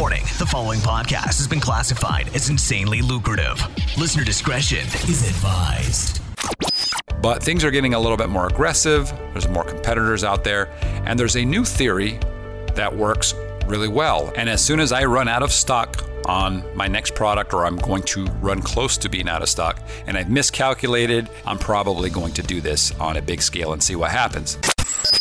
Warning, the following podcast has been classified as insanely lucrative. Listener discretion is advised. But things are getting a little bit more aggressive. There's more competitors out there. And there's a new theory that works really well. And as soon as I run out of stock on my next product, or I'm going to run close to being out of stock, and I've miscalculated, I'm probably going to do this on a big scale and see what happens.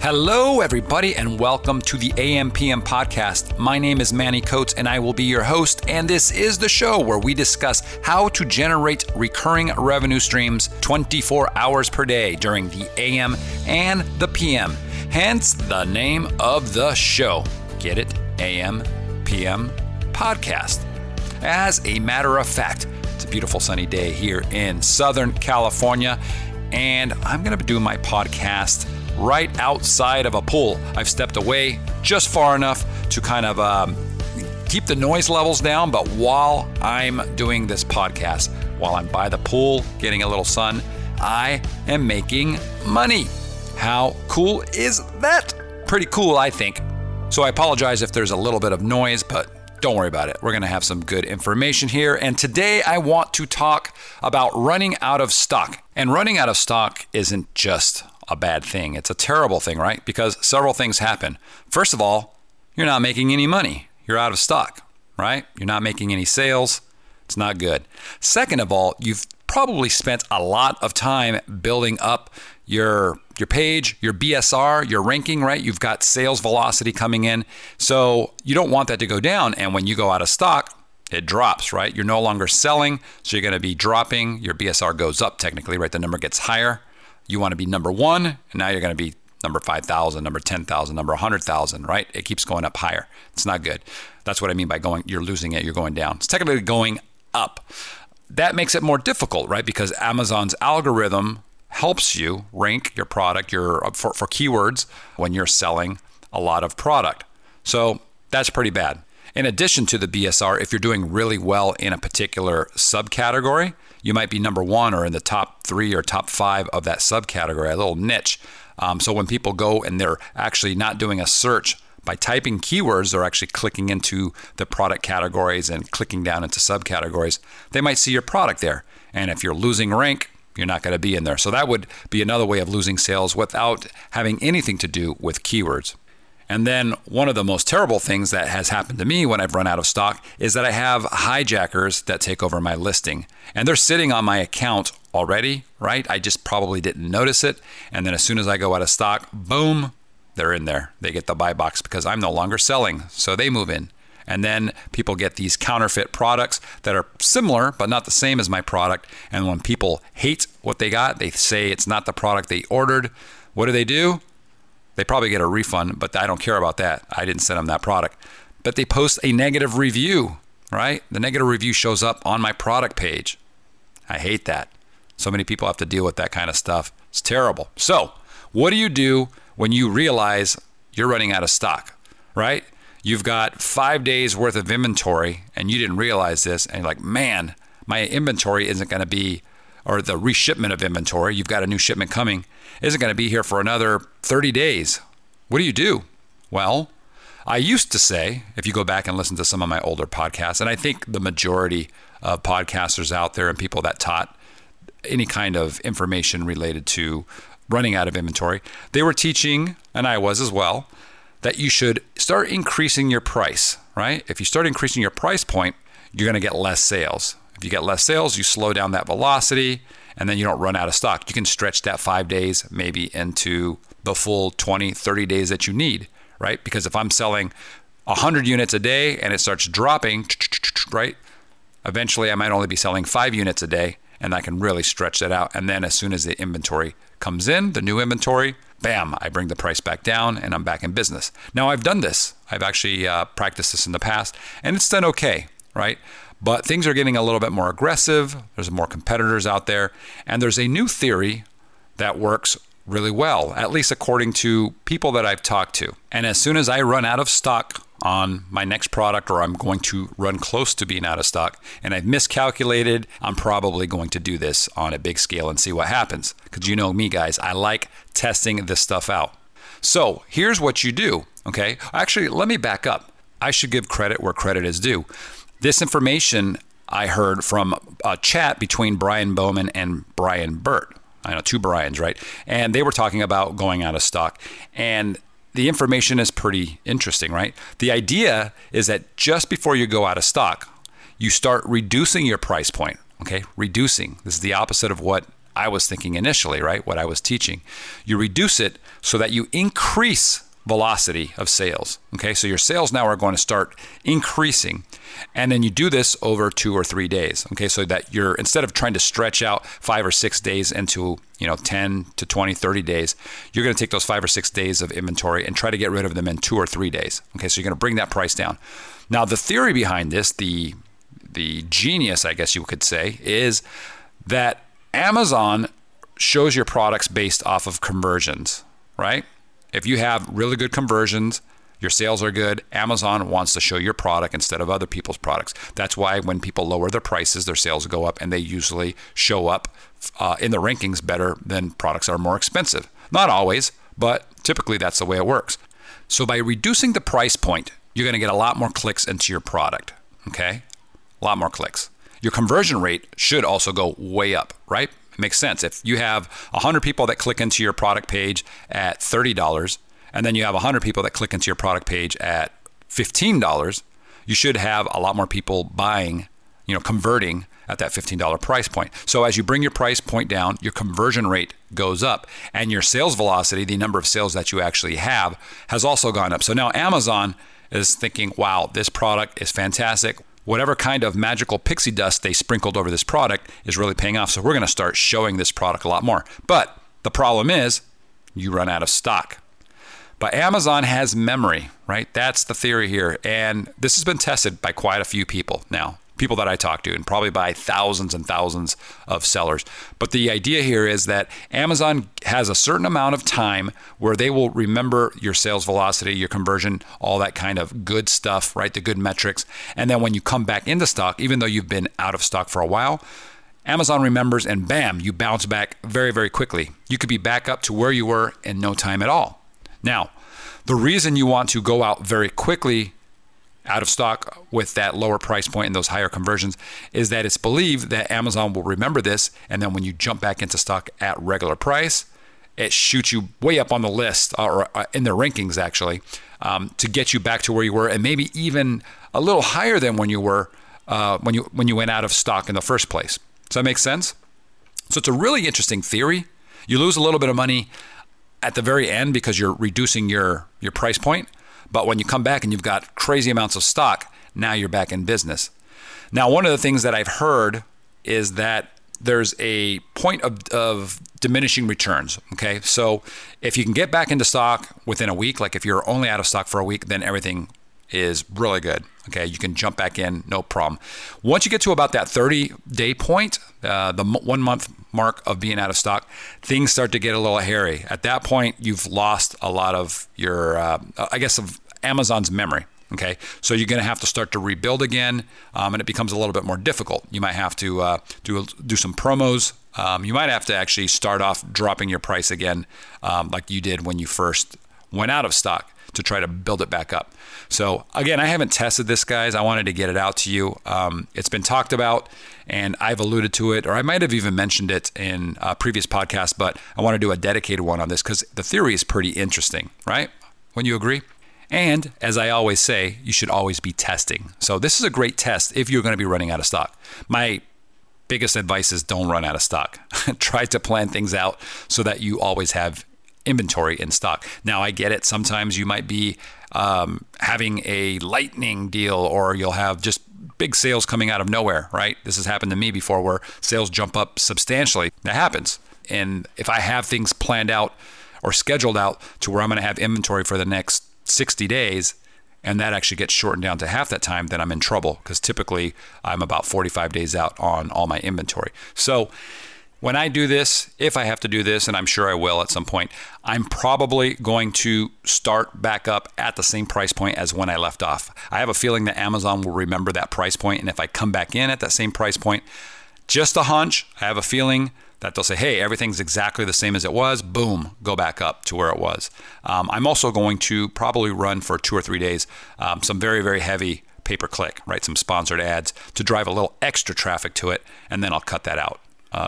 Hello, everybody, and welcome to the AM/PM Podcast. My name is Manny Coates, and I will be your host, and this is the show where we discuss how to generate recurring revenue streams 24 hours per day during the AM and the PM, hence the name of the show. Get it? AM/PM Podcast. As a matter of fact, it's a beautiful sunny day here in Southern California, and I'm going to do my podcast right outside of a pool. I've stepped away just far enough to kind of keep the noise levels down, but while I'm doing this podcast, while I'm by the pool getting a little sun, I am making money. How cool is that? Pretty cool, I think. So I apologize if there's a little bit of noise, but don't worry about it. We're going to have some good information here. And today I want to talk about running out of stock. And running out of stock isn't just a bad thing. It's a terrible thing, right? Because several things happen. First of all, you're not making any money. You're out of stock, right? You're not making any sales. It's not good. Second of all, you've probably spent a lot of time building up your page, your BSR, your ranking, right? You've got sales velocity coming in. So you don't want that to go down. And when you go out of stock, it drops, right? You're no longer selling. So you're going to be dropping. Your BSR goes up technically, right? The number gets higher. You want to be number one, and now you're going to be number 5,000, number 10,000, number 100,000, right? It keeps going up higher. It's not good. That's what I mean by going, you're losing it, you're going down. It's technically going up. That makes it more difficult, right? Because Amazon's algorithm helps you rank your product, for keywords when you're selling a lot of product. So that's pretty bad. In addition to the BSR, if you're doing really well in a particular subcategory, you might be number one or in the top three or top five of that subcategory, a little niche. So when people go and they're actually not doing a search by typing keywords, they're actually clicking into the product categories and clicking down into subcategories, they might see your product there. And if you're losing rank, you're not going to be in there. So that would be another way of losing sales without having anything to do with keywords. And then one of the most terrible things that has happened to me when I've run out of stock is that I have hijackers that take over my listing. And they're sitting on my account already, right? I just probably didn't notice it. And then as soon as I go out of stock, boom, they're in there. They get the buy box because I'm no longer selling. So they move in. And then people get these counterfeit products that are similar, but not the same as my product. And when people hate what they got, they say it's not the product they ordered. What do? They probably get a refund, but I don't care about that. I didn't send them that product. But they post a negative review, right? The negative review shows up on my product page. I hate that. So many people have to deal with that kind of stuff. It's terrible. So what do you do when you realize you're running out of stock, right? You've got 5 days worth of inventory and you didn't realize this. And you're like, man, my inventory isn't going to be, or the reshipment of inventory, you've got a new shipment coming, isn't going to be here for another 30 days. What do you do? Well, I used to say, if you go back and listen to some of my older podcasts, and I think the majority of podcasters out there and people that taught any kind of information related to running out of inventory, they were teaching, and I was as well, that you should start increasing your price, right? If you start increasing your price point, you're going to get less sales. If you get less sales, you slow down that velocity, and then you don't run out of stock. You can stretch that 5 days maybe into the full 20, 30 days that you need, right? Because if I'm selling 100 units a day and it starts dropping, right? Eventually, I might only be selling 5 units a day, and I can really stretch that out. And then as soon as the inventory comes in, the new inventory, bam, I bring the price back down and I'm back in business. Now, I've done this. I've actually practiced this in the past, and it's done okay, right? But things are getting a little bit more aggressive. There's more competitors out there. And there's a new theory that works really well, at least according to people that I've talked to. And as soon as I run out of stock on my next product, or I'm going to run close to being out of stock, and I've miscalculated, I'm probably going to do this on a big scale and see what happens. Because you know me, guys, I like testing this stuff out. So here's what you do, okay? Actually, let me back up. I should give credit where credit is due. This information I heard from a chat between Brian Bowman and Brian Burt. I know, two Brians, right? And they were talking about going out of stock. And the information is pretty interesting, right? The idea is that just before you go out of stock, you start reducing your price point, okay? Reducing. This is the opposite of what I was thinking initially, right? What I was teaching. You reduce it so that you increase velocity of sales, okay? So your sales now are going to start increasing. And then you do this over 2 or 3 days, okay? So that you're, instead of trying to stretch out 5 or 6 days into, 10 to 20, 30 days, you're going to take those 5 or 6 days of inventory and try to get rid of them in 2 or 3 days, okay? So you're going to bring that price down. Now, the theory behind this, the genius, I guess you could say, is that Amazon shows your products based off of conversions, right? If you have really good conversions, your sales are good, Amazon wants to show your product instead of other people's products. That's why when people lower their prices, their sales go up, and they usually show up in the rankings better than products that are more expensive. Not always, but typically that's the way it works. So by reducing the price point, you're going to get a lot more clicks into your product, okay? A lot more clicks. Your conversion rate should also go way up, right? Makes sense. If you have 100 people that click into your product page at $30, and then you have 100 people that click into your product page at $15, you should have a lot more people buying, converting at that $15 price point. So as you bring your price point down, your conversion rate goes up, and your sales velocity, the number of sales that you actually have, has also gone up. So now Amazon is thinking, wow, this product is fantastic. Whatever kind of magical pixie dust they sprinkled over this product is really paying off. So we're going to start showing this product a lot more. But the problem is you run out of stock. But Amazon has memory, right? That's the theory here. And this has been tested by quite a few people now, people that I talk to, and probably by thousands and thousands of sellers. But the idea here is that Amazon has a certain amount of time where they will remember your sales velocity, your conversion, all that kind of good stuff, right? The good metrics. And then when you come back into stock, even though you've been out of stock for a while, Amazon remembers, and bam, you bounce back very, very quickly. You could be back up to where you were in no time at all. Now, the reason you want to go out very quickly out of stock with that lower price point and those higher conversions is that it's believed that Amazon will remember this, and then when you jump back into stock at regular price, it shoots you way up on the list, or in the rankings actually, to get you back to where you were, and maybe even a little higher than when you were when you went out of stock in the first place. Does that make sense? So it's a really interesting theory. You lose a little bit of money at the very end because you're reducing your price point. But when you come back and you've got crazy amounts of stock, now you're back in business. Now, one of the things that I've heard is that there's a point of diminishing returns, okay? So if you can get back into stock within a week, like if you're only out of stock for a week, then everything is really good, okay? You can jump back in, no problem. Once you get to about that 30-day point, the 1 month mark of being out of stock, things start to get a little hairy. At that point, you've lost a lot of your, of Amazon's memory, okay? So you're gonna have to start to rebuild again, and it becomes a little bit more difficult. You might have to do some promos. You might have to actually start off dropping your price again, like you did when you first went out of stock, to try to build it back up. So again, I haven't tested this, guys. I wanted to get it out to you. It's been talked about, and I've alluded to it, or I might have even mentioned it in a previous podcast, but I want to do a dedicated one on this because the theory is pretty interesting, right? Wouldn't you agree? And as I always say, you should always be testing. So this is a great test if you're going to be running out of stock. My biggest advice is don't run out of stock. Try to plan things out so that you always have inventory in stock. Now, I get it. Sometimes you might be having a lightning deal, or you'll have just big sales coming out of nowhere, right? This has happened to me before where sales jump up substantially. That happens. And if I have things planned out or scheduled out to where I'm going to have inventory for the next 60 days, and that actually gets shortened down to half that time, then I'm in trouble, because typically I'm about 45 days out on all my inventory. So when I do this, if I have to do this, and I'm sure I will at some point, I'm probably going to start back up at the same price point as when I left off. I have a feeling that Amazon will remember that price point, and if I come back in at that same price point, just a hunch, I have a feeling that they'll say, hey, everything's exactly the same as it was, boom, go back up to where it was. I'm also going to probably run for 2 or 3 days some very, very heavy pay-per-click, right? Some sponsored ads to drive a little extra traffic to it, and then I'll cut that out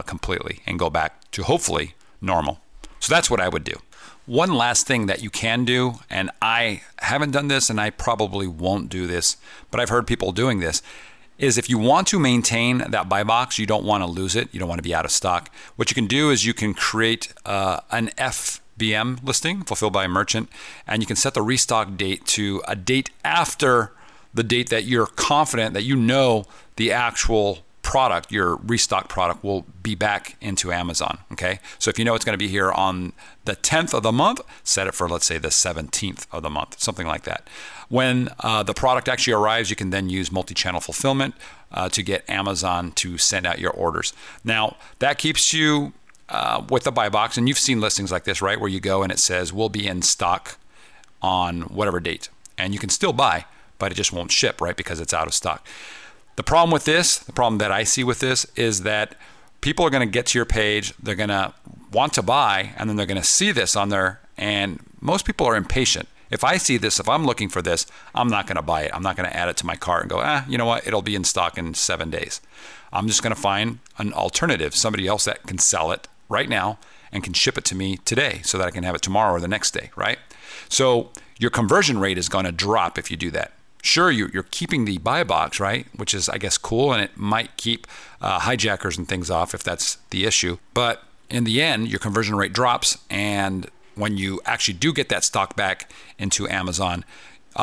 completely and go back to hopefully normal. So that's what I would do. One last thing that you can do, and I haven't done this and I probably won't do this, but I've heard people doing this, is if you want to maintain that buy box, you don't want to lose it, you don't want to be out of stock, what you can do is you can create an FBM listing, fulfilled by a merchant, and you can set the restock date to a date after the date that you're confident that you know the actual product, your restock product, will be back into Amazon, okay? So if you know it's going to be here on the 10th of the month, set it for, let's say, the 17th of the month, something like that. When the product actually arrives, you can then use multi-channel fulfillment to get Amazon to send out your orders. Now, that keeps you with the buy box, and you've seen listings like this, right, where you go and it says, we'll be in stock on whatever date, and you can still buy, but it just won't ship, right, because it's out of stock. The problem with this, the problem that I see with this, is that people are going to get to your page, they're going to want to buy, and then they're going to see this on there, and most people are impatient. If I see this, if I'm looking for this, I'm not going to buy it. I'm not going to add it to my cart and go, you know what, it'll be in stock in 7 days. I'm just going to find an alternative, somebody else that can sell it right now and can ship it to me today so that I can have it tomorrow or the next day, right? So your conversion rate is going to drop if you do that. Sure, you're keeping the buy box, right? Which is, I guess, cool, and it might keep hijackers and things off if that's the issue. But in the end, your conversion rate drops, and when you actually do get that stock back into Amazon,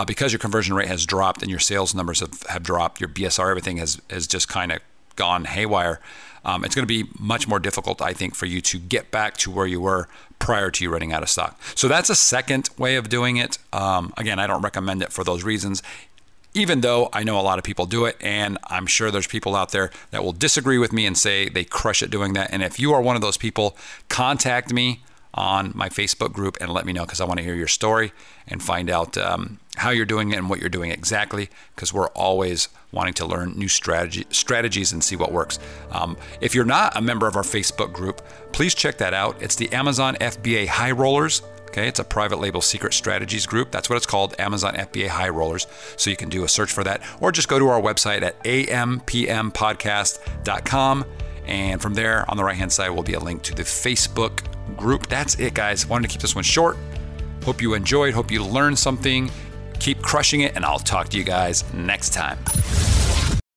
because your conversion rate has dropped and your sales numbers have dropped, your BSR, everything has just kind of gone haywire, it's going to be much more difficult, I think, for you to get back to where you were prior to you running out of stock. So that's a second way of doing it. Again, I don't recommend it for those reasons, even though I know a lot of people do it, and I'm sure there's people out there that will disagree with me and say they crush it doing that. And if you are one of those people, contact me on my Facebook group and let me know, because I want to hear your story and find out how you're doing it and what you're doing exactly, because we're always wanting to learn new strategies and see what works. If you're not a member of our Facebook group, please check that out. It's the Amazon FBA High Rollers. Okay, it's a private label secret strategies group. That's what it's called, Amazon FBA High Rollers. So you can do a search for that, or just go to our website at ampmpodcast.com. And from there, on the right-hand side, will be a link to the Facebook group. That's it, guys. Wanted to keep this one short. Hope you enjoyed. Hope you learned something. Keep crushing it, and I'll talk to you guys next time.